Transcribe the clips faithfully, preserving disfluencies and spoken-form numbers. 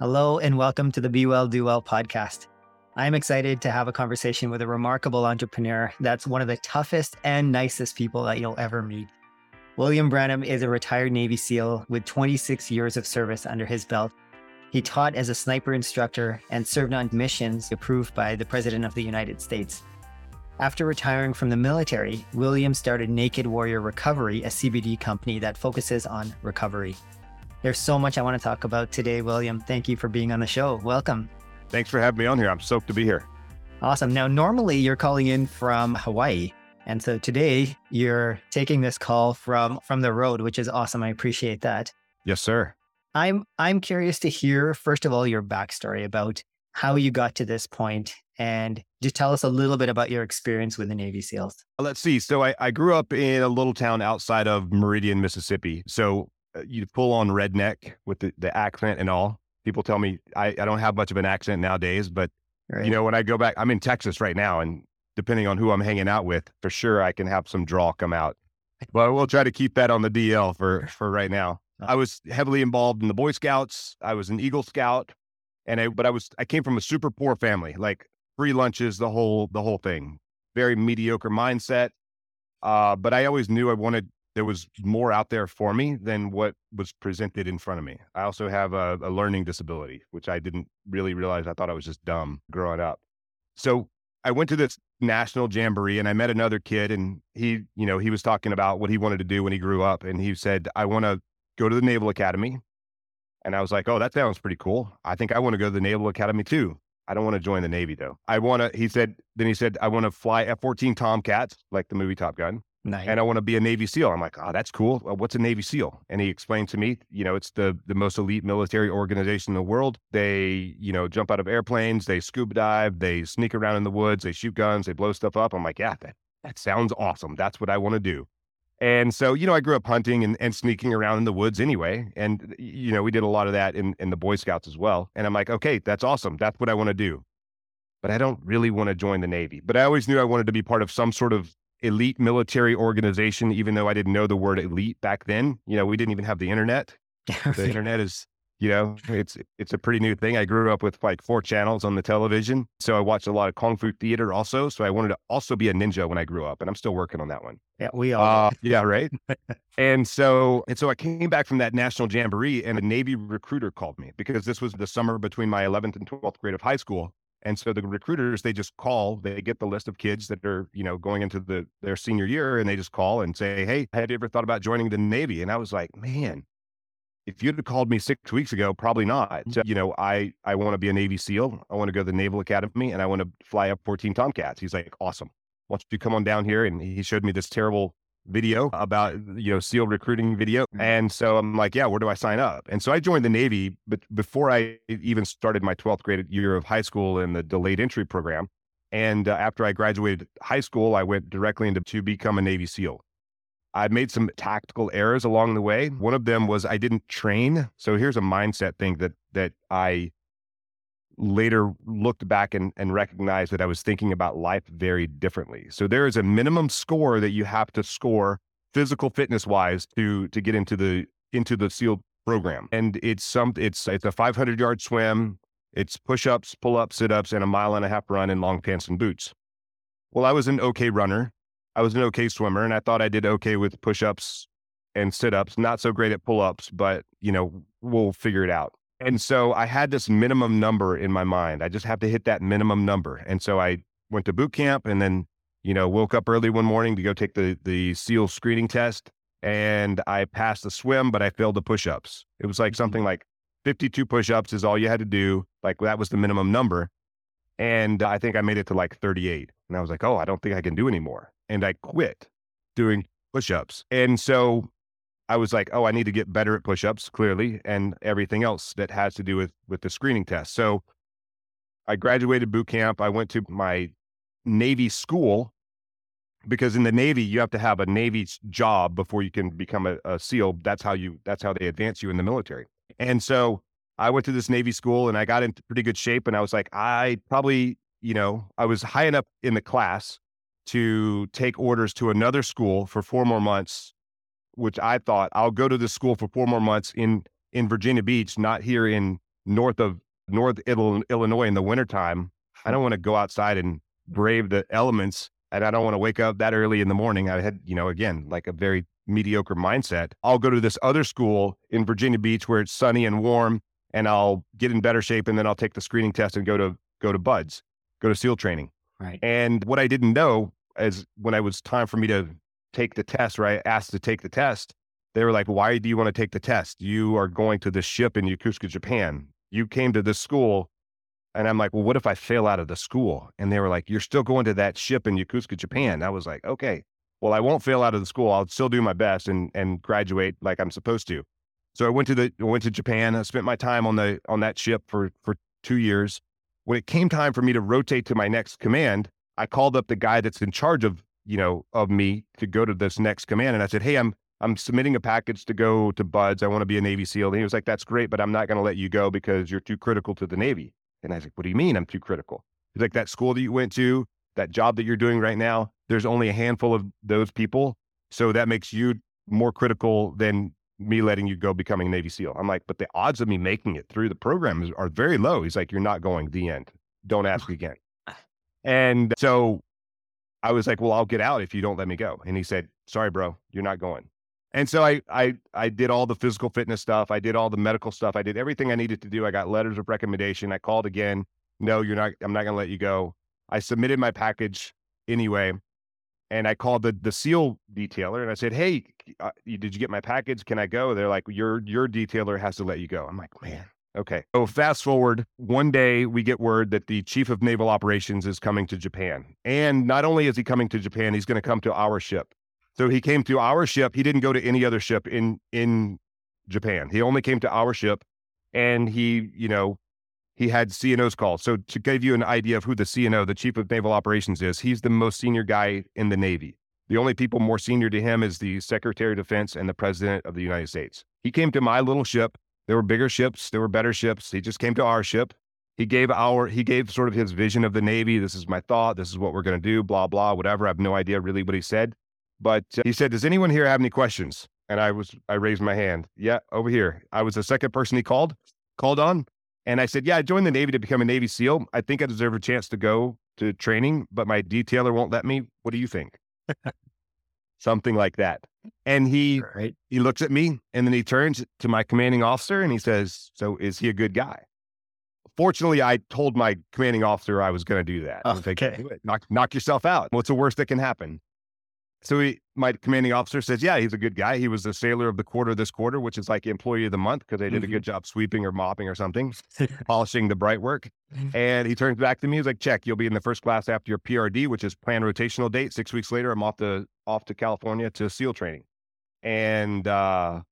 Hello and welcome to the Be Well, Do Well podcast. I'm excited to have a conversation with a remarkable entrepreneur that's one of the toughest and nicest people that you'll ever meet. William Branum is a retired Navy SEAL with twenty-six years of service under his belt. He taught as a sniper instructor and served on missions approved by the President of the United States. After retiring from the military, William started Naked Warrior Recovery, a C B D company that focuses on recovery. There's so much I want to talk about today, William. Thank you for being on the show. Welcome. Thanks for having me on here. I'm stoked to be here. Awesome. Now, normally you're calling in from Hawaii. And so today you're taking this call from, from the road, which is awesome. I appreciate that. Yes, sir. I'm, I'm curious to hear, first of all, your backstory about how you got to this point, and just tell us a little bit about your experience with the Navy SEALs. Let's see. So I, I grew up in a little town outside of Meridian, Mississippi. So you pull on redneck with the, the accent and all. People tell me I, I don't have much of an accent nowadays, but right. You know, when I go back, I'm in Texas right now, and depending on who I'm hanging out with, for sure I can have some drawl come out. But we'll try to keep that on the D L for, for right now. I was heavily involved in the Boy Scouts. I was an Eagle Scout, and I but I was I came from a super poor family, like free lunches, the whole the whole thing. Very mediocre mindset. Uh, but I always knew I wanted. There was more out there for me than what was presented in front of me. I also have a, a learning disability, which I didn't really realize. I thought I was just dumb growing up. So I went to this national jamboree, and I met another kid, and he, you know, he was talking about what he wanted to do when he grew up. And he said, I want to go to the Naval Academy. And I was like, oh, that sounds pretty cool. I think I want to go to the Naval Academy too. I don't want to join the Navy though. I want to, he said, then he said, I want to fly F fourteen Tomcats, like the movie Top Gun. Nice. And I want to be a Navy SEAL. I'm like, oh, that's cool. What's a Navy SEAL? And he explained to me, you know, it's the the most elite military organization in the world. They, you know, jump out of airplanes, they scuba dive, they sneak around in the woods, they shoot guns, they blow stuff up. I'm like, yeah, that, that sounds awesome. That's what I want to do. And so, you know, I grew up hunting and, and sneaking around in the woods anyway. And, you know, we did a lot of that in, in the Boy Scouts as well. And I'm like, okay, that's awesome. That's what I want to do. But I don't really want to join the Navy. But I always knew I wanted to be part of some sort of elite military organization, even though I didn't know the word elite back then. You know, we didn't even have the internet. The internet is, you know, it's it's a pretty new thing. I grew up with like four channels on the television. So I watched a lot of Kung Fu theater also. So I wanted to also be a ninja when I grew up, and I'm still working on that one. Yeah, we all. Uh, yeah, right. and so and so I came back from that national jamboree, and a Navy recruiter called me because this was the summer between my eleventh and twelfth grade of high school. And so the recruiters, they just call, they get the list of kids that are, you know, going into the their senior year, and they just call and say, hey, have you ever thought about joining the Navy? And I was like, man, if you'd have called me six weeks ago, probably not. So, you know, I, I want to be a Navy SEAL. I want to go to the Naval Academy, and I want to fly up F fourteen Tomcats. He's like, awesome. Why don't you come on down here? And he showed me this terrible video about, you know, SEAL recruiting video. And so I'm like, yeah, where do I sign up? And so I joined the Navy, but before I even started my twelfth grade year of high school in the delayed entry program. And uh, after I graduated high school, I went directly into to become a Navy SEAL. I made some tactical errors along the way. One of them was I didn't train. So here's a mindset thing that, that I later looked back and, and recognized that I was thinking about life very differently. So there is a minimum score that you have to score physical fitness wise to, to get into the, into the SEAL program. And it's some, it's, it's a five hundred yard swim. It's push-ups, pull-ups, sit-ups, and a mile and a half run in long pants and boots. Well, I was an okay runner. I was an okay swimmer, and I thought I did okay with push-ups and sit-ups, not so great at pull-ups, but you know, we'll figure it out. And so I had this minimum number in my mind. I just have to hit that minimum number. And so I went to boot camp, and then, you know, woke up early one morning to go take the, the SEAL screening test. And I passed the swim, but I failed the push-ups. It was like something like fifty-two push-ups is all you had to do. Like that was the minimum number. And I think I made it to like thirty-eight. And I was like, oh, I don't think I can do anymore. And I quit doing push-ups. And so I was like, oh, I need to get better at push-ups, clearly, and everything else that has to do with, with the screening test. So I graduated boot camp. I went to my Navy school, because in the Navy, you have to have a Navy job before you can become a, a SEAL. That's how you, that's how they advance you in the military. And so I went to this Navy school, and I got into pretty good shape. And I was like, I probably, you know, I was high enough in the class to take orders to another school for four more months, which I thought I'll go to this school for four more months in, in Virginia Beach, not here in north of North Illinois in the wintertime. I don't want to go outside and brave the elements, and I don't want to wake up that early in the morning. I had, you know, again, like a very mediocre mindset. I'll go to this other school in Virginia Beach where it's sunny and warm, and I'll get in better shape, and then I'll take the screening test and go to go to BUDS, go to SEAL training. Right. And what I didn't know is when it was time for me to take the test, or I asked to take the test, they were like, why do you want to take the test? You are going to this ship in Yokosuka, Japan. You came to this school. And I'm like, well, what if I fail out of the school? And they were like, you're still going to that ship in Yokosuka, Japan. I was like, okay, well, I won't fail out of the school. I'll still do my best and and graduate like I'm supposed to. So I went to the I went to Japan. I spent my time on the on that ship for for two years. When it came time for me to rotate to my next command, I called up the guy that's in charge of, you know, of me to go to this next command. And I said, hey, I'm I'm submitting a package to go to BUDS. I want to be a Navy SEAL. And he was like, that's great, but I'm not going to let you go because you're too critical to the Navy. And I was like, what do you mean I'm too critical? He's like, that school that you went to, that job that you're doing right now, there's only a handful of those people. So that makes you more critical than me letting you go becoming a Navy SEAL. I'm like, but the odds of me making it through the program is, are very low. He's like, you're not going, the end. Don't ask again. And so I was like, well, I'll get out if you don't let me go. And he said, sorry, bro, you're not going. And so I, I, I did all the physical fitness stuff. I did all the medical stuff. I did everything I needed to do. I got letters of recommendation. I called again. No, you're not, I'm not going to let you go. I submitted my package anyway. And I called the, the SEAL detailer and I said, hey, uh, did you get my package? Can I go? They're like, your, your detailer has to let you go. I'm like, man, okay. So fast forward one day we get word that the Chief of Naval Operations is coming to Japan. And not only is he coming to Japan, he's going to come to our ship. So he came to our ship. He didn't go to any other ship in, in Japan. He only came to our ship, and he, you know, he had C N O's called. So to give you an idea of who the C N O, the Chief of Naval Operations, is, he's the most senior guy in the Navy. The only people more senior to him is the Secretary of Defense and the President of the United States. He came to my little ship. There were bigger ships. There were better ships. He just came to our ship. He gave our, he gave sort of his vision of the Navy. This is my thought. This is what we're going to do, blah, blah, whatever. I have no idea really what he said. But he said, does anyone here have any questions? And I was, I raised my hand. Yeah, over here. I was the second person he called, called on. And I said, yeah, I joined the Navy to become a Navy SEAL. I think I deserve a chance to go to training, but my detailer won't let me. What do you think? Something like that. And he, right. he looks at me, and then he turns to my commanding officer and he says, so is he a good guy? Fortunately, I told my commanding officer I was going to do that. Oh, like, okay. Do it. Knock, knock yourself out. What's the worst that can happen? So he, my commanding officer says, yeah, he's a good guy. He was the sailor of the quarter this quarter, which is like employee of the month because they did mm-hmm. a good job sweeping or mopping or something, polishing the bright work. And he turns back to me. He's like, check, you'll be in the first class after your P R D, which is planned rotational date. Six weeks later, I'm off to, off to California to SEAL training. And, uh,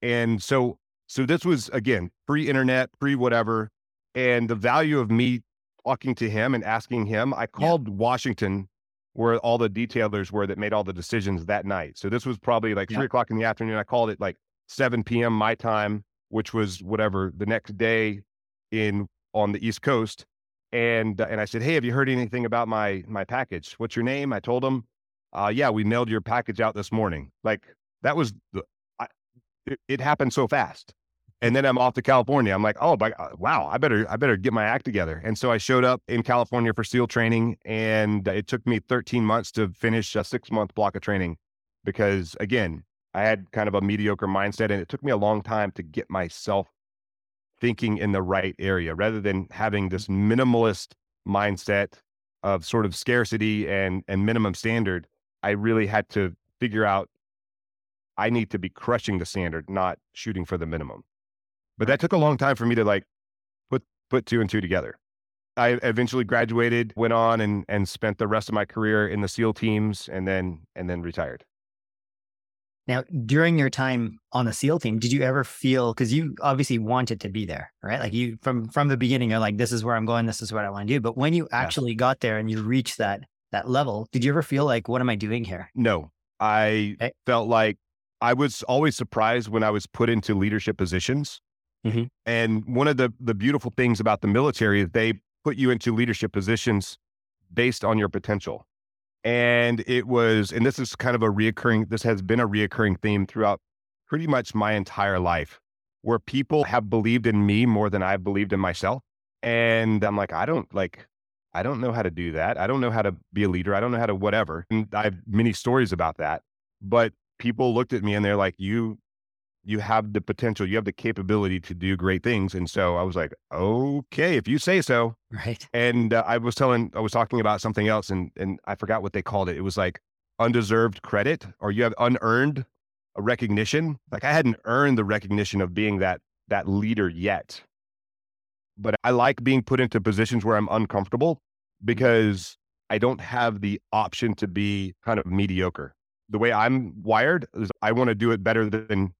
and so, so this was, again, pre-internet, pre-whatever. And the value of me talking to him and asking him, I called yeah. Washington, where all the detailers were that made all the decisions that night. So this was probably like yeah. three o'clock in the afternoon. I called it like seven p.m. my time, which was whatever the next day in on the East Coast. And, and I said, hey, have you heard anything about my, my package? What's your name? I told him, uh, yeah, we mailed your package out this morning. Like that was, I, it, it happened so fast. And then I'm off to California. I'm like, oh, my, wow, I better, I better get my act together. And so I showed up in California for SEAL training, and it took me thirteen months to finish a six month block of training because, again, I had kind of a mediocre mindset, and it took me a long time to get myself thinking in the right area rather than having this minimalist mindset of sort of scarcity and, and minimum standard. I really had to figure out I need to be crushing the standard, not shooting for the minimum. But that took a long time for me to like put, put two and two together. I eventually graduated, went on and, and spent the rest of my career in the SEAL teams, and then, and then retired. Now, during your time on the SEAL team, did you ever feel, cause you obviously wanted to be there, right? Like you, from, from the beginning, you're like, this is where I'm going. This is what I want to do. But when you actually yeah. got there and you reached that, that level, did you ever feel like, what am I doing here? No, I okay. felt like I was always surprised when I was put into leadership positions. Mm-hmm. And one of the, the beautiful things about the military is they put you into leadership positions based on your potential. And it was, and this is kind of a reoccurring, this has been a reoccurring theme throughout pretty much my entire life, where people have believed in me more than I've believed in myself. And I'm like, I don't like, I don't know how to do that. I don't know how to be a leader. I don't know how to whatever. And I have many stories about that, but people looked at me and they're like, you, you have the potential, you have the capability to do great things. And so I was like, okay, if you say so. Right. And uh, I was telling, I was talking about something else and, and I forgot what they called it. It was like undeserved credit, or you have unearned recognition. Like I hadn't earned the recognition of being that, that leader yet, but I like being put into positions where I'm uncomfortable because I don't have the option to be kind of mediocre. The way I'm wired is I want to do it better than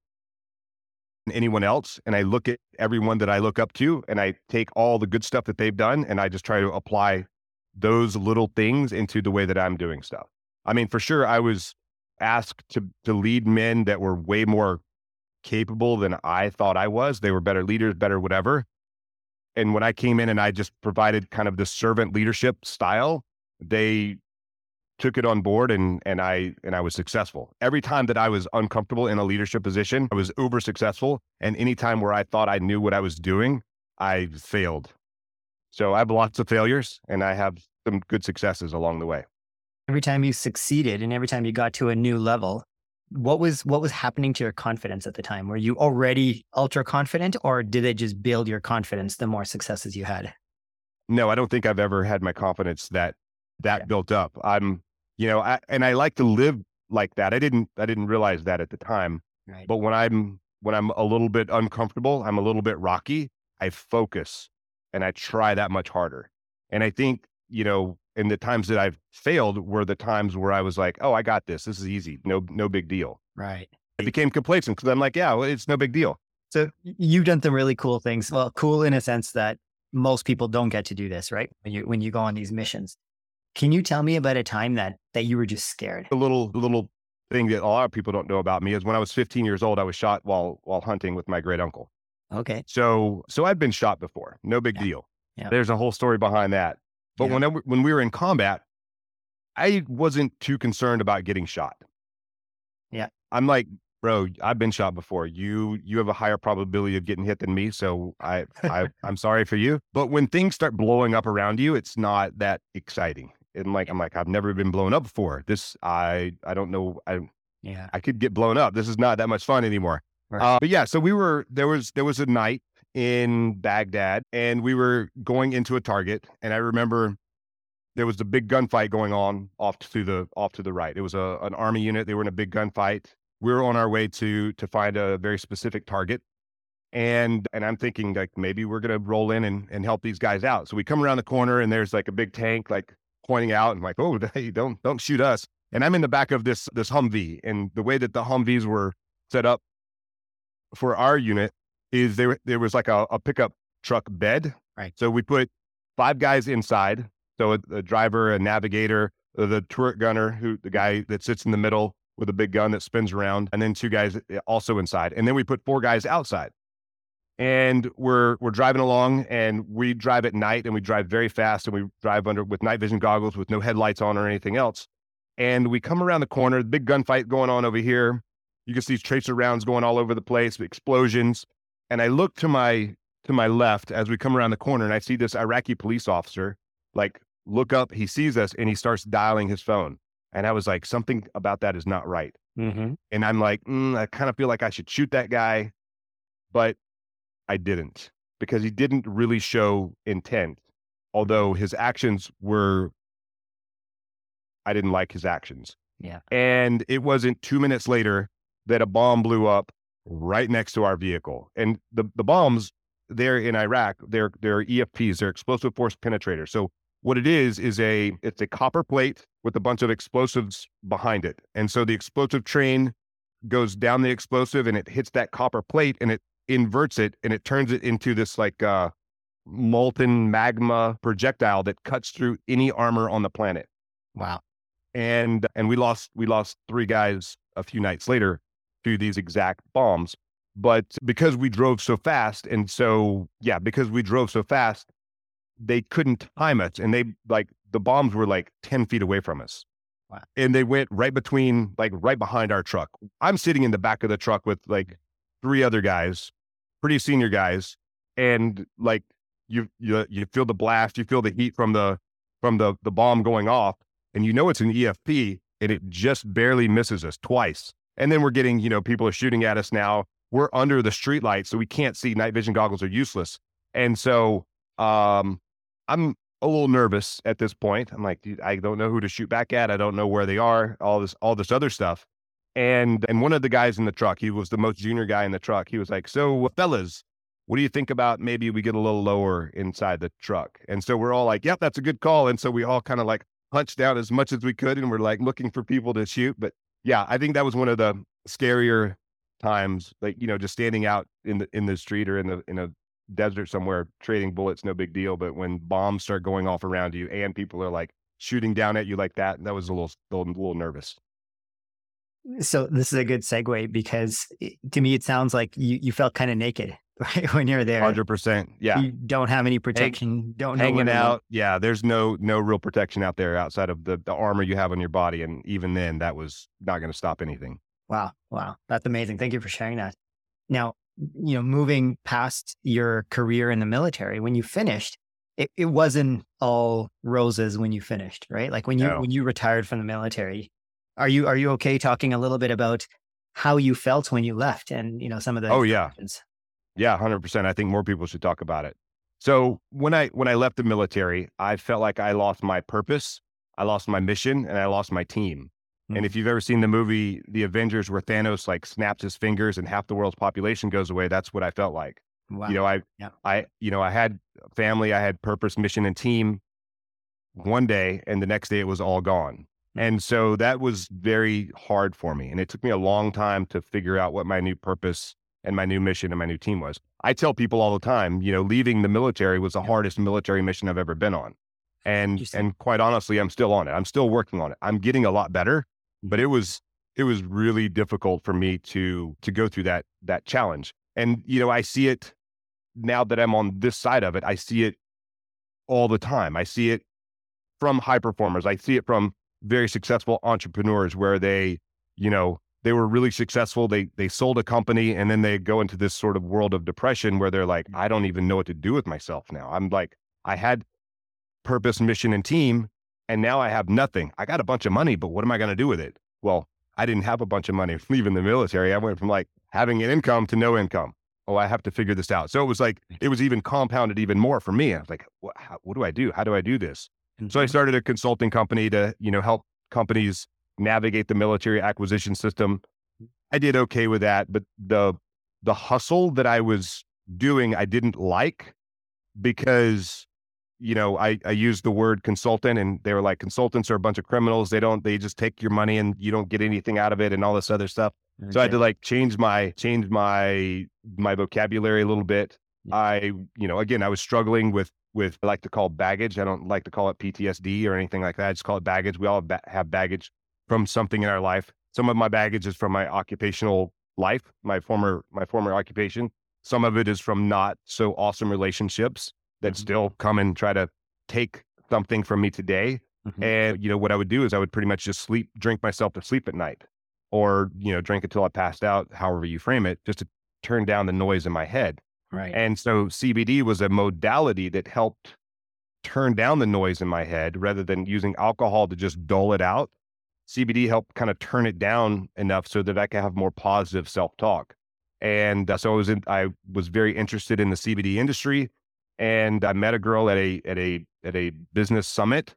anyone else. And I look at everyone that I look up to and I take all the good stuff that they've done. And I just try to apply those little things into the way that I'm doing stuff. I mean, for sure, I was asked to to lead men that were way more capable than I thought I was. They were better leaders, better whatever. And when I came in and I just provided kind of the servant leadership style, they took it on board and and I and I was successful. Every time that I was uncomfortable in a leadership position, I was uber successful. And any time where I thought I knew what I was doing, I failed. So I have lots of failures and I have some good successes along the way. Every time you succeeded and every time you got to a new level, what was what was happening to your confidence at the time? Were you already ultra confident, or did they just build your confidence the more successes you had? No, I don't think I've ever had my confidence that that yeah. built up. I'm, you know, I, and I like to live like that. I didn't I didn't realize that at the time. Right. But when I'm when I'm a little bit uncomfortable, I'm a little bit rocky, I focus and I try that much harder. And I think, you know, and the times that I've failed were the times where I was like, oh, I got this. This is easy. No, no big deal. Right. I became complacent because I'm like, yeah, well, it's no big deal. So you've done some really cool things. Well, cool in a sense that most people don't get to do this, right? When you, when you go on these missions, can you tell me about a time that, that you were just scared? A little, little thing that a lot of people don't know about me is when I was fifteen years old, I was shot while, while hunting with my great uncle. Okay. So, so I'd been shot before. No big yeah. deal. Yeah. There's a whole story behind that. But yeah. when, I, when we were in combat, I wasn't too concerned about getting shot. Yeah. I'm like, bro, I've been shot before. You, you have a higher probability of getting hit than me. So I, I, I'm sorry for you. But when things start blowing up around you, it's not that exciting. And like, I'm like, I've never been blown up before. This, I, I don't know. I, yeah, I could get blown up. This is not that much fun anymore. Right. Uh, but yeah, so we were, there was, there was a night in Baghdad and we were going into a target. And I remember there was a big gunfight going on off to the, off to the right. It was a, an army unit. They were in a big gunfight. We were on our way to, to find a very specific target. And, and I'm thinking like, maybe we're going to roll in and, and help these guys out. So we come around the corner and there's like a big tank, like pointing out and like, oh, hey, don't, don't shoot us. And I'm in the back of this, this Humvee, and the way that the Humvees were set up for our unit is there, there was like a, a pickup truck bed. Right. So we put five guys inside. So a, a driver, a navigator, the turret gunner, who the guy that sits in the middle with a big gun that spins around, and then two guys also inside. And then we put four guys outside, and we're, we're driving along, and we drive at night and we drive very fast, and we drive under with night vision goggles with no headlights on or anything else. And we come around the corner, big gunfight going on over here. You can see tracer rounds going all over the place, explosions. And I look to my, to my left as we come around the corner, and I see this Iraqi police officer, like look up, he sees us, and he starts dialing his phone. And I was like, something about that is not right. Mm-hmm. And I'm like, mm, I kind of feel like I should shoot that guy, but I didn't, because he didn't really show intent. Although his actions were, I didn't like his actions. Yeah. And it wasn't two minutes later that a bomb blew up right next to our vehicle. And the, the bombs there in Iraq, they're, they're E F Ps, they're explosive force penetrators. So what it is, is a, it's a copper plate with a bunch of explosives behind it. And so the explosive train goes down the explosive and it hits that copper plate and it inverts it and it turns it into this like uh molten magma projectile that cuts through any armor on the planet. Wow. And, and we lost, we lost three guys a few nights later to these exact bombs. But because we drove so fast, and so, yeah, because we drove so fast, they couldn't time us. And they like, the bombs were like ten feet away from us. Wow. And they went right between, like right behind our truck. I'm sitting in the back of the truck with like three other guys. pretty senior guys, and like you you you feel the blast, you feel the heat from the from the the bomb going off, and you know it's an E F P, and it just barely misses us twice. And then we're getting, you know, people are shooting at us now. We're under the streetlight, so we can't see. Night vision goggles are useless. And so um, I'm a little nervous at this point. I'm like, dude, I don't know who to shoot back at. I don't know where they are, all this, all this other stuff. And and one of the guys in the truck, he was the most junior guy in the truck. He was like, so fellas, what do you think about maybe we get a little lower inside the truck? And so we're all like, yep, that's a good call. And so we all kind of like hunched down as much as we could, and we're like looking for people to shoot. But yeah, I think that was one of the scarier times, like, you know, just standing out in the in the street or in the in a desert somewhere, trading bullets, no big deal. But when bombs start going off around you and people are like shooting down at you like that, that was a little, a little nervous. So this is a good segue, because it, to me, it sounds like you, you felt kind of naked, right? When you're there. one hundred percent. Yeah. You don't have any protection. Hang, don't know Hanging out. Yeah. There's no, no real protection out there outside of the, the armor you have on your body. And even then, that was not going to stop anything. Wow. Wow. That's amazing. Thank you for sharing that. Now, you know, moving past your career in the military, when you finished, it, it wasn't all roses when you finished, right? Like when you, no. when you retired from the military, are you, are you okay talking a little bit about how you felt when you left and, you know, some of the, oh yeah. Options? Yeah. one hundred percent. I think more people should talk about it. So when I, when I left the military, I felt like I lost my purpose. I lost my mission, and I lost my team. And if you've ever seen the movie, The Avengers, where Thanos like snaps his fingers and half the world's population goes away, that's what I felt like. Wow. You know, I, yeah. I, you know, I had family, I had purpose, mission, and team one day, and the next day it was all gone. And so that was very hard for me. And it took me a long time to figure out what my new purpose and my new mission and my new team was. I tell people all the time, you know, leaving the military was the hardest military mission I've ever been on. And, and quite honestly, I'm still on it. I'm still working on it. I'm getting a lot better. But it was, it was really difficult for me to, to go through that, that challenge. And, you know, I see it now that I'm on this side of it. I see it all the time. I see it from high performers. I see it from very successful entrepreneurs where they, you know, they were really successful. They, they sold a company, and then they go into this sort of world of depression where they're like, I don't even know what to do with myself now. I'm like, I had purpose, mission, and team. And now I have nothing. I got a bunch of money, but what am I going to do with it? Well, I didn't have a bunch of money leaving the military. I went from like having an income to no income. Oh, I have to figure this out. So it was like, it was even compounded even more for me. I was like, what, how, what do I do? How do I do this? So I started a consulting company to, you know, help companies navigate the military acquisition system. I did okay with that, but the, the hustle that I was doing, I didn't like, because you know, I, I used the word consultant, and they were like, consultants are a bunch of criminals. They don't, they just take your money and you don't get anything out of it and all this other stuff. Okay. So I had to like change my, change my, my vocabulary a little bit. Yeah. I, you know, again, I was struggling with, with, I like to call baggage. I don't like to call it P T S D or anything like that. I just call it baggage. We all ba- have baggage from something in our life. Some of my baggage is from my occupational life, my former, my former occupation. Some of it is from not so awesome relationships that still come and try to take something from me today. Mm-hmm. And, you know, what I would do is I would pretty much just sleep, drink myself to sleep at night, or, you know, drink until I passed out, however you frame it, just to turn down the noise in my head. Right. And so C B D was a modality that helped turn down the noise in my head rather than using alcohol to just dull it out. C B D helped kind of turn it down enough so that I could have more positive self-talk. And uh, so I was in, I was very interested in the C B D industry. And I met a girl at a, at a, at a business summit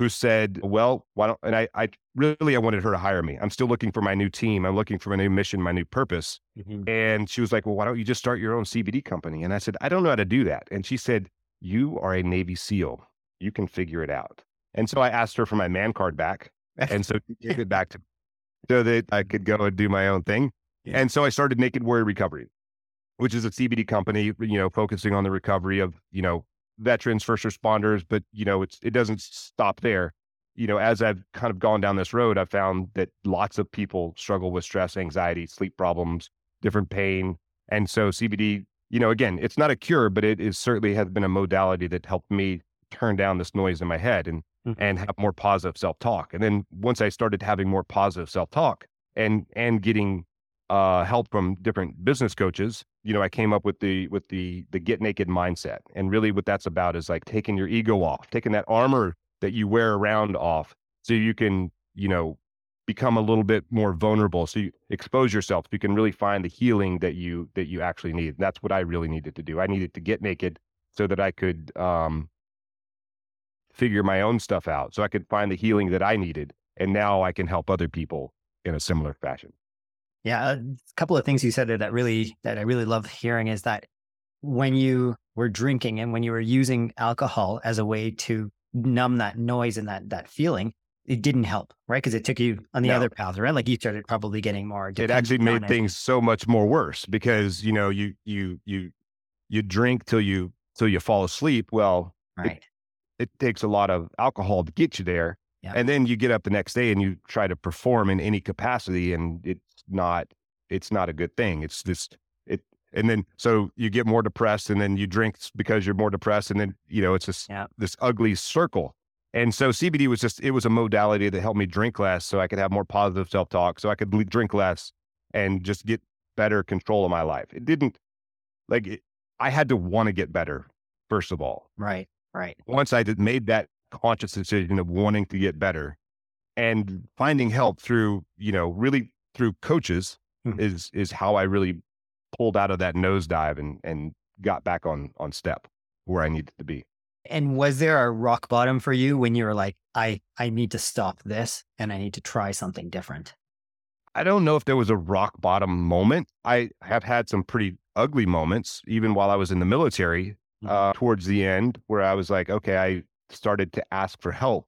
who said, well, why don't, and I, I really, I wanted her to hire me. I'm still looking for my new team. I'm looking for my new mission, my new purpose. Mm-hmm. And she was like, well, why don't you just start your own C B D company? And I said, I don't know how to do that. And she said, you are a Navy SEAL. You can figure it out. And so I asked her for my man card back. And so she gave it back to me so that I could go and do my own thing. Yeah. And so I started Naked Warrior Recovery, which is a C B D company, you know, focusing on the recovery of, you know, veterans, first responders, but, you know, it's, it doesn't stop there. You know, as I've kind of gone down this road, I've found that lots of people struggle with stress, anxiety, sleep problems, different pain. And so C B D, you know, again, it's not a cure, but it is certainly has been a modality that helped me turn down this noise in my head and, mm-hmm. and have more positive self-talk. And then once I started having more positive self-talk and, and getting uh, help from different business coaches, you know, I came up with the with the the get naked mindset. And really what that's about is like taking your ego off, taking that armor that you wear around off so you can, you know, become a little bit more vulnerable. So you expose yourself. You can really find the healing that you that you actually need. And that's what I really needed to do. I needed to get naked so that I could um, figure my own stuff out, so I could find the healing that I needed. And now I can help other people in a similar fashion. Yeah. A couple of things you said that really, that I really love hearing is that when you were drinking and when you were using alcohol as a way to numb that noise and that, that feeling, it didn't help, right? Because it took you on the no. other path, right? Like you started probably getting more. It actually made things it. so much more worse because, you know, you, you, you, you drink till you, till you fall asleep. Well, right. it, it takes a lot of alcohol to get you there. Yep. And then you get up the next day and you try to perform in any capacity, and it's not, it's not a good thing. It's this, it, and then, so you get more depressed, and then you drink because you're more depressed. And then, you know, it's this, yep. this ugly circle. And so C B D was just, it was a modality that helped me drink less so I could have more positive self-talk, so I could drink less and just get better control of my life. It didn't like, it, I had to want to get better, first of all. Right. Right. Once I did made that conscious decision of wanting to get better and finding help through, you know, really through coaches mm-hmm. is, is how I really pulled out of that nosedive and, and got back on, on step where I needed to be. And was there a rock bottom for you when you were like, I, I need to stop this and I need to try something different? I don't know if there was a rock bottom moment. I have had some pretty ugly moments, even while I was in the military, mm-hmm. uh, towards the end where I was like, okay, I started to ask for help,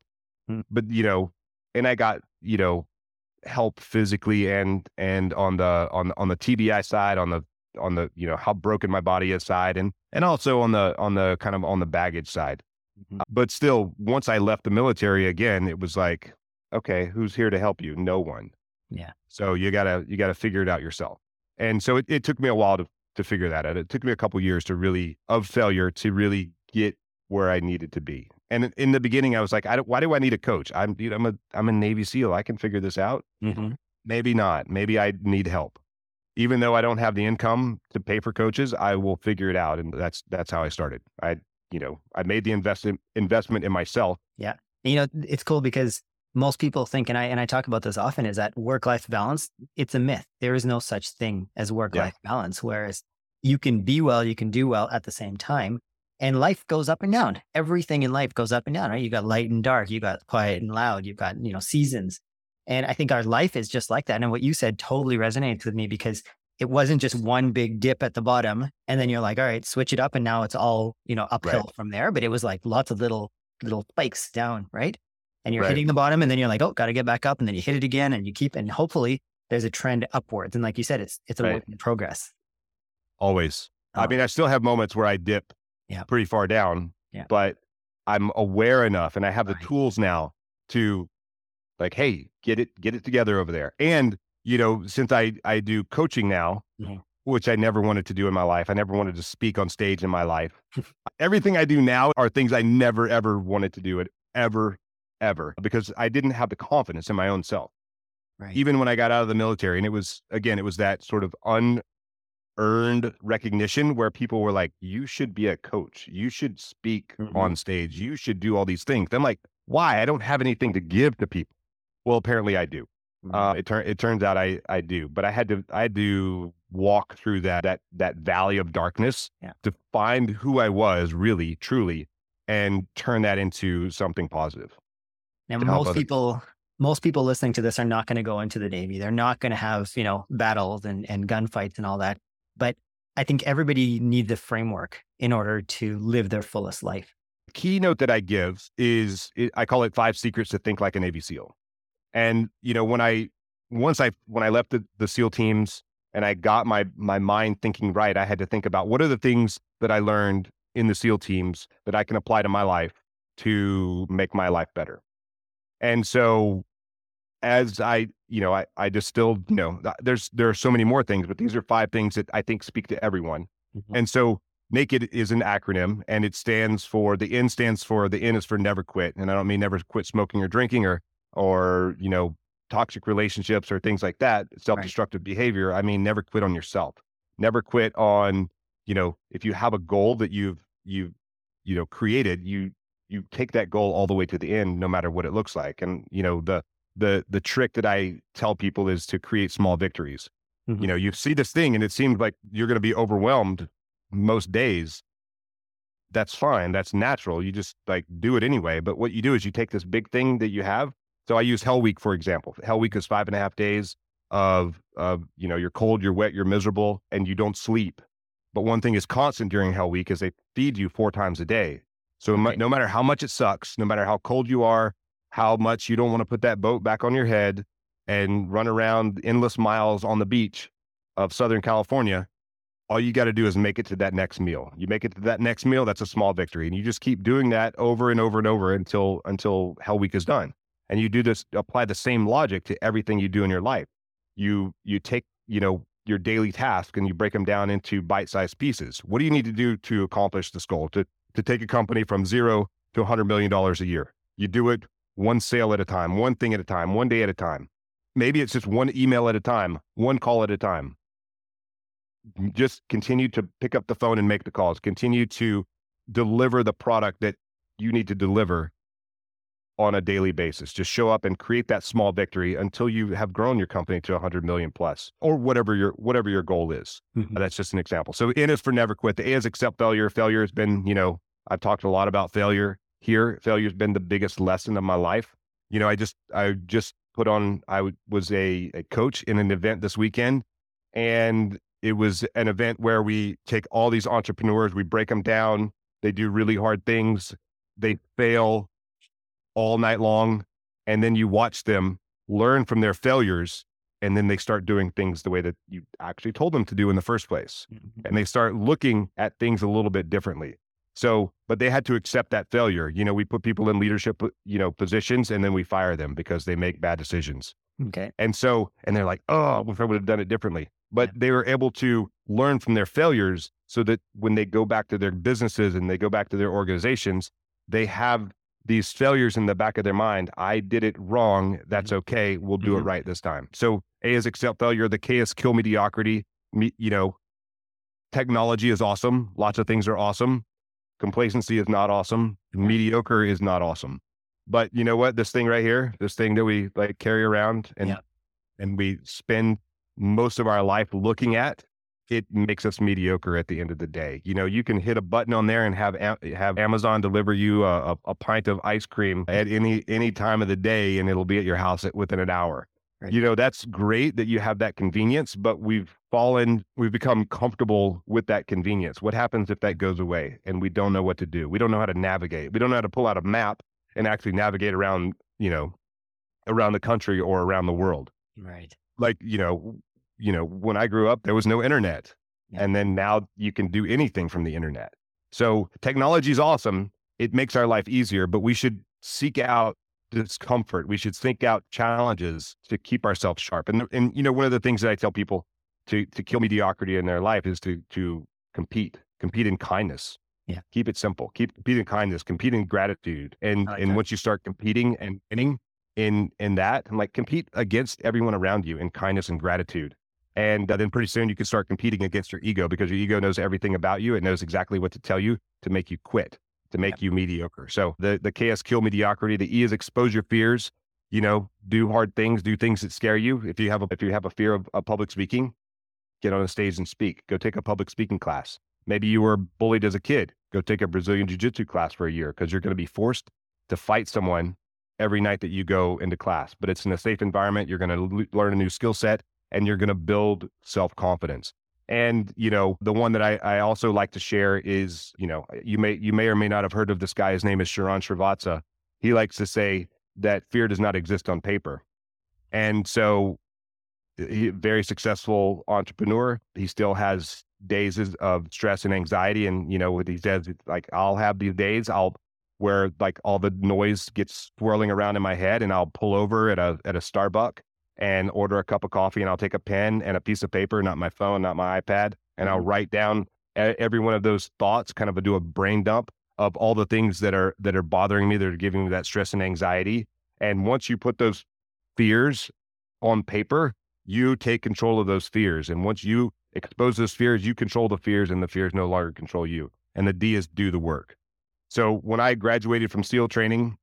mm. but, you know, and I got, you know, help physically and, and on the, on, on the T B I side, on the, on the, you know, how broken my body is side and, and also on the, on the kind of on the baggage side. Mm-hmm. Uh, but still, once I left the military again, it was like, okay, who's here to help you? No one. Yeah. So you gotta, you gotta figure it out yourself. And so it, it took me a while to, to figure that out. It took me a couple of years to really, of failure to really get where I needed to be. And in the beginning, I was like, I don't, why do I need a coach? I'm, you know, I'm a, I'm a Navy SEAL. I can figure this out. Mm-hmm. Maybe not. Maybe I need help. Even though I don't have the income to pay for coaches, I will figure it out. And that's, that's how I started. I, you know, I made the investment investment in myself. Yeah. You know, it's cool because most people think, and I, and I talk about this often, is that work-life balance, it's a myth. There is no such thing as work-life yeah. balance. Whereas you can be well, you can do well at the same time. And life goes up and down. Everything in life goes up and down, right? You got light and dark, you got quiet and loud, you've got, you know, seasons. And I think our life is just like that. And what you said totally resonates with me because it wasn't just one big dip at the bottom. And then you're like, all right, switch it up. And now it's all, you know, uphill right. from there. But it was like lots of little, little spikes down, right? And you're right. hitting the bottom and then you're like, oh, got to get back up. And then you hit it again and you keep, and hopefully there's a trend upwards. And like you said, it's, it's a right. work in progress. Always. Oh. I mean, I still have moments where I dip. Yeah. Pretty far down, yeah. but I'm aware enough and I have the right. tools now to like, hey, get it, get it together over there. And, you know, since I, I do coaching now, mm-hmm. which I never wanted to do in my life, I never wanted to speak on stage in my life. Everything I do now are things I never, ever wanted to do it ever, ever, because I didn't have the confidence in my own self. Right. Even when I got out of the military, and it was, again, it was that sort of un earned recognition where people were like, you should be a coach. You should speak mm-hmm. on stage. You should do all these things. I'm like, why? I don't have anything to give to people. Well, apparently I do. Mm-hmm. Uh, it, tur- it turns out I, I do, but I had to, I had to walk through that, that, that valley of darkness yeah. to find who I was really, truly, and turn that into something positive. Now, most people, most people listening to this are not going to go into the Navy. They're not going to have, you know, battles and, and gunfights and all that. But I think everybody needs a framework in order to live their fullest life. The keynote that I give is, I call it Five Secrets to Think Like a Navy SEAL. And, you know, when I, once I, when I left the, the SEAL teams and I got my, my mind thinking right, I had to think about what are the things that I learned in the SEAL teams that I can apply to my life to make my life better. And so as I, you know, I, I distilled, you know, there's, there are so many more things, but these are five things that I think speak to everyone. Mm-hmm. And so NAKED is an acronym, and it stands for, the N stands for, the N is for never quit. And I don't mean never quit smoking or drinking or, or, you know, toxic relationships or things like that, self-destructive right. behavior. I mean, never quit on yourself. Never quit on, you know, if you have a goal that you've, you've, you know, created, you, you take that goal all the way to the end, no matter what it looks like. And, you know, the, the, the trick that I tell people is to create small victories. Mm-hmm. You know, you see this thing and it seems like you're going to be overwhelmed most days. That's fine. That's natural. You just like do it anyway. But what you do is you take this big thing that you have. So I use Hell Week, for example. Hell Week is five and a half days of, of, you know, you're cold, you're wet, you're miserable, and you don't sleep. But one thing is constant during Hell Week is they feed you four times a day. So okay. no matter how much it sucks, no matter how cold you are, how much you don't want to put that boat back on your head and run around endless miles on the beach of Southern California, all you got to do is make it to that next meal. You make it to that next meal, that's a small victory. And you just keep doing that over and over and over until, until Hell Week is done. And you do this, apply the same logic to everything you do in your life. You, you take, you know, your daily task and you break them down into bite-sized pieces. What do you need to do to accomplish this goal? To, to take a company from zero to a hundred million dollars a year. You do it one sale at a time, one thing at a time, one day at a time. Maybe it's just one email at a time, one call at a time. Just continue to pick up the phone and make the calls. Continue to deliver the product that you need to deliver on a daily basis. Just show up and create that small victory until you have grown your company to a hundred million plus, or whatever your, whatever your goal is. Mm-hmm. That's just an example. So N is for never quit. The A is accept failure. Failure has been, you know, I've talked a lot about failure here. Failure has been the biggest lesson of my life. You know, I just, I just put on, I was a, a coach in an event this weekend, and it was an event where we take all these entrepreneurs, we break them down. They do really hard things. They fail all night long. And then you watch them learn from their failures. And then they start doing things the way that you actually told them to do in the first place. Mm-hmm. And they start looking at things a little bit differently. So, but they had to accept that failure. You know, we put people in leadership, you know, positions, and then we fire them because they make bad decisions. Okay. And so, and they're like, oh, if I would have done it differently. But they were able to learn from their failures so that when they go back to their businesses and they go back to their organizations, they have these failures in the back of their mind. I did it wrong. That's okay. We'll do mm-hmm. it right this time. So A is accept failure. The K is kill mediocrity. Me, you know, technology is awesome. Lots of things are awesome. Complacency is not awesome. Mediocre is not awesome. But you know what? This thing right here, this thing that we like carry around and yeah. and we spend most of our life looking at, it makes us mediocre at the end of the day. You know, you can hit a button on there and have have Amazon deliver you a, a pint of ice cream at any any time of the day, and it'll be at your house at, within an hour. Right. You know, that's great that you have that convenience, but we've fallen, we've become comfortable with that convenience. What happens if that goes away and we don't know what to do? We don't know how to navigate. We don't know how to pull out a map and actually navigate around, you know, around the country or around the world. Right. Like, you know, you know, when I grew up, there was no internet. Yeah. And then now you can do anything from the internet. So technology is awesome. It makes our life easier, but we should seek out discomfort. We should seek out challenges to keep ourselves sharp. And, and, you know, one of the things that I tell people to, to kill mediocrity in their life is to, to compete, compete in kindness. Yeah. Keep it simple. Keep competing kindness, compete in gratitude. And like and that. Once you start competing and winning in in that, I'm like, compete against everyone around you in kindness and gratitude. And uh, then pretty soon you can start competing against your ego, because your ego knows everything about you. It knows exactly what to tell you to make you quit, to make yeah. you mediocre. So the, the K is kill mediocrity. The E is expose your fears, you know, do hard things, do things that scare you. If you have a, if you have a fear of, of public speaking, get on a stage and speak. Go take a public speaking class. Maybe you were bullied as a kid. Go take a Brazilian jiu-jitsu class for a year, because you're going to be forced to fight someone every night that you go into class. But it's in a safe environment. You're going to l- learn a new skill set, and you're going to build self-confidence. And, you know, the one that I, I also like to share is, you know, you may you may or may not have heard of this guy. His name is Sharon Srivatsa. He likes to say that fear does not exist on paper. And so, he, very successful entrepreneur. He still has days of stress and anxiety. And, you know, what he says, like, I'll have these days I'll where like all the noise gets swirling around in my head, and I'll pull over at a, at a Starbucks and order a cup of coffee, and I'll take a pen and a piece of paper, not my phone, not my iPad. And I'll write down every one of those thoughts, kind of a, do a brain dump of all the things that are, that are bothering me, that are giving me that stress and anxiety. And once you put those fears on paper, you take control of those fears. And once you expose those fears, you control the fears, and the fears no longer control you. And the D is do the work. So when I graduated from SEAL training,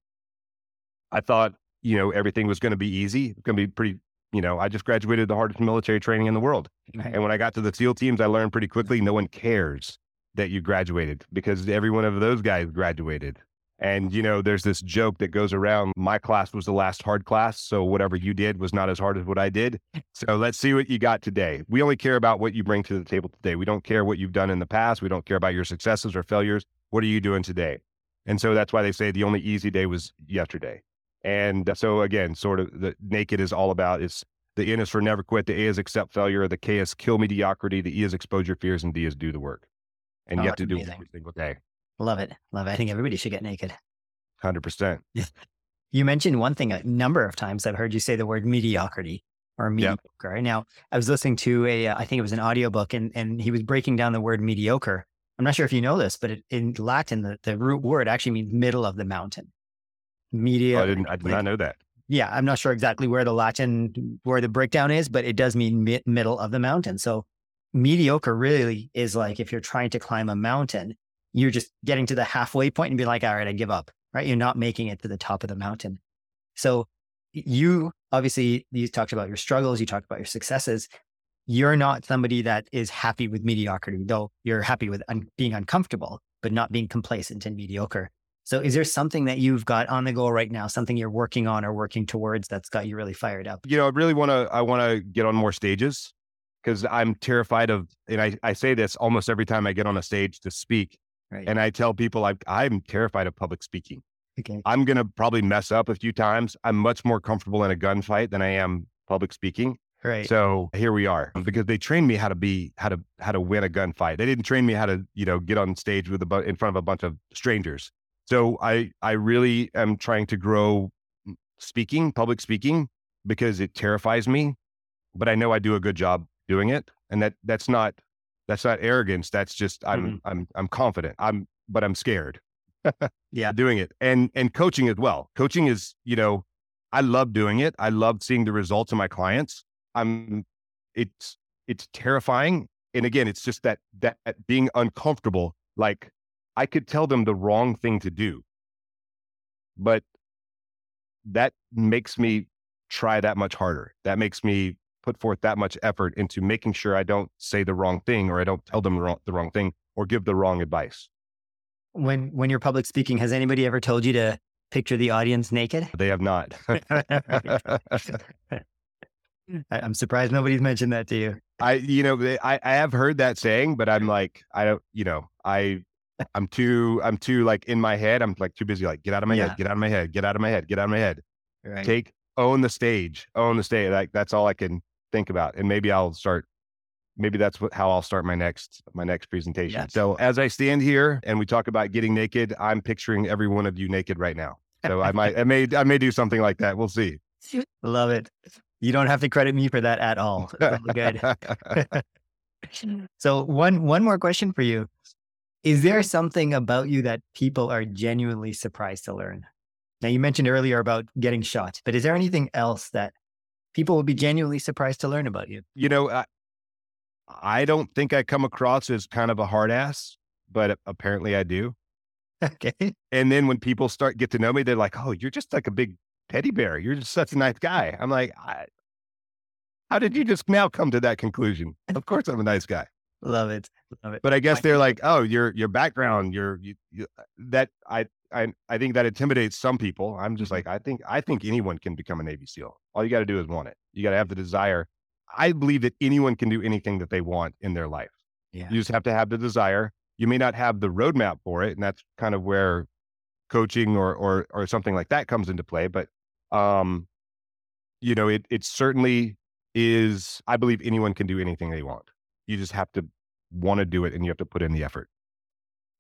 I thought, you know, everything was going to be easy. It's going to be pretty, you know, I just graduated the hardest military training in the world. Right. And when I got to the SEAL teams, I learned pretty quickly, no one cares that you graduated because every one of those guys graduated. And, you know, there's this joke that goes around, my class was the last hard class. So whatever you did was not as hard as what I did. So let's see what you got today. We only care about what you bring to the table today. We don't care what you've done in the past. We don't care about your successes or failures. What are you doing today? And so that's why they say the only easy day was yesterday. And so again, sort of the naked is all about, it's the N is for never quit. The A is accept failure. The K is kill mediocrity. The E is expose your fears, and D is do the work. And oh, you have to amazing. do it every single day. Love it. Love it. I think everybody should get naked. one hundred percent. You mentioned one thing a number of times. I've heard you say the word mediocrity or mediocre. Yep. Now, I was listening to a, I think it was an audiobook, and, and he was breaking down the word mediocre. I'm not sure if you know this, but it, in Latin, the, the root word actually means middle of the mountain. Media. Oh, I, didn't, I did like, not know that. Yeah. I'm not sure exactly where the Latin, where the breakdown is, but it does mean mi- middle of the mountain. So mediocre really is like if you're trying to climb a mountain, you're just getting to the halfway point and be like, all right, I give up, right? You're not making it to the top of the mountain. So you, obviously, you talked about your struggles, you talked about your successes. You're not somebody that is happy with mediocrity, though you're happy with un- being uncomfortable, but not being complacent and mediocre. So is there something that you've got on the go right now, something you're working on or working towards that's got you really fired up? You know, I really want to, I want to get on more stages because I'm terrified of, and I, I say this almost every time I get on a stage to speak. Right. And I tell people I, I'm terrified of public speaking. Okay. I'm going to probably mess up a few times. I'm much more comfortable in a gunfight than I am public speaking. Right. So here we are, because they trained me how to be, how to, how to win a gunfight. They didn't train me how to, you know, get on stage with a bu- in front of a bunch of strangers. So I, I really am trying to grow speaking, public speaking, because it terrifies me, but I know I do a good job doing it. And that, that's not, That's not arrogance. That's just, I'm, mm-hmm. I'm, I'm confident. I'm, but I'm scared. Yeah. Doing it. And, and coaching as well. Coaching is, you know, I love doing it. I love seeing the results of my clients. I'm, it's, it's terrifying. And again, it's just that, that, that being uncomfortable, like I could tell them the wrong thing to do, but that makes me try that much harder. That makes me put forth that much effort into making sure I don't say the wrong thing, or I don't tell them the wrong, the wrong thing, or give the wrong advice. When, when you're public speaking, has anybody ever told you to picture the audience naked? They have not. I'm surprised nobody's mentioned that to you. I, you know, I, I have heard that saying, but I'm like, I don't, you know, I, I'm too, I'm too like in my head. I'm like too busy. Like, get out of my yeah. head, get out of my head, get out of my head, get out of my head. Right. Take, own the stage, own the stage. Like that's all I can think about. And maybe I'll start, maybe that's what, how I'll start my next, my next presentation. Yes. So as I stand here and we talk about getting naked, I'm picturing every one of you naked right now. So I might, I may, I may do something like that. We'll see. Love it. You don't have to credit me for that at all. That's really good. So one, one more question for you. Is there something about you that people are genuinely surprised to learn? Now, you mentioned earlier about getting shot, but is there anything else that people will be genuinely surprised to learn about you? You know, I, I don't think I come across as kind of a hard ass, but apparently I do. Okay. And then when people start get to know me, they're like, oh, you're just like a big teddy bear. You're just such a nice guy. I'm like, I, how did you just now come to that conclusion? Of course, I'm a nice guy. Love it. Love it. But I guess they're like, oh, your, your background, your, you, you, that I, I, I think that intimidates some people. I'm just like, I think, I think anyone can become a Navy SEAL. All you got to do is want it. You got to have the desire. I believe that anyone can do anything that they want in their life. Yeah. You just have to have the desire. You may not have the roadmap for it. And that's kind of where coaching or, or, or something like that comes into play. But, um, you know, it, it certainly is, I believe anyone can do anything they want. You just have to want to do it and you have to put in the effort.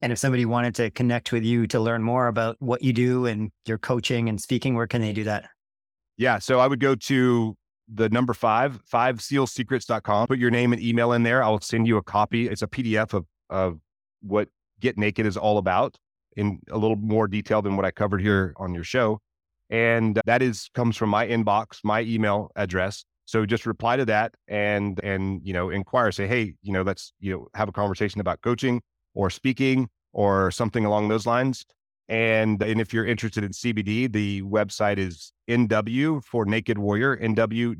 And if somebody wanted to connect with you to learn more about what you do and your coaching and speaking, where can they do that? Yeah. So I would go to the number five, five seal secrets dot com, put your name and email in there. I'll send you a copy. It's a P D F of, of what Get Naked is all about in a little more detail than what I covered here on your show. And that is comes from my inbox, my email address. So just reply to that and, and, you know, inquire, say, hey, you know, let's, you know, have a conversation about coaching or speaking or something along those lines. And, and if you're interested in C B D, the website is N W for Naked Warrior, N W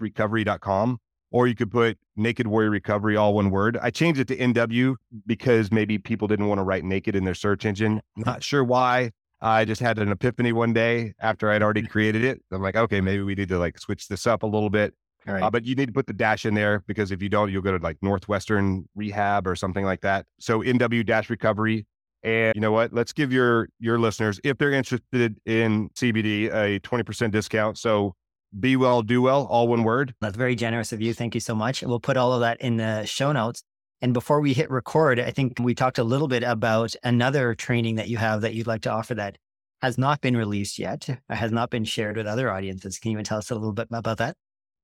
recovery dot com. Or you could put Naked Warrior Recovery, all one word. I changed it to N W because maybe people didn't want to write naked in their search engine. Not sure why. I just had an epiphany one day after I'd already created it. I'm like, okay, maybe we need to like switch this up a little bit. All right. Uh, but you need to put the dash in there because if you don't, you'll go to like Northwestern Rehab or something like that. So N W recovery. And you know what? Let's give your your listeners, if they're interested in C B D, a twenty percent discount. So be well, do well, all one word. That's very generous of you. Thank you so much. We'll put all of that in the show notes. And before we hit record, I think we talked a little bit about another training that you have that you'd like to offer that has not been released yet, has not been shared with other audiences. Can you tell us a little bit about that?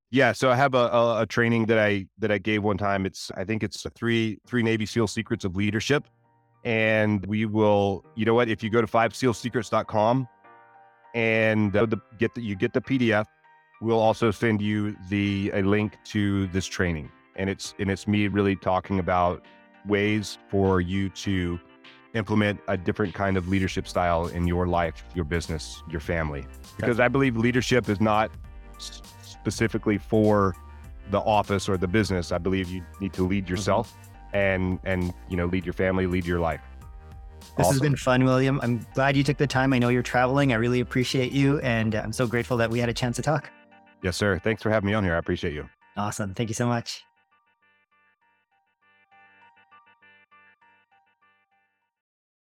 Yeah, so I have a, a, a training that I that I gave one time. It's I think it's three three Navy SEAL Secrets of Leadership. And we will, you know what, if you go to five seal secrets dot com and uh, the, get the, you get the P D F, we'll also send you the a link to this training. And it's and it's me really talking about ways for you to implement a different kind of leadership style in your life, your business, your family. Because I believe leadership is not s- specifically for the office or the business. I believe you need to lead yourself mm-hmm. and, and you know, lead your family, lead your life. This awesome. Has been fun, William. I'm glad you took the time. I know you're traveling. I really appreciate you. And I'm so grateful that we had a chance to talk. Yes, sir. Thanks for having me on here. I appreciate you. Awesome. Thank you so much.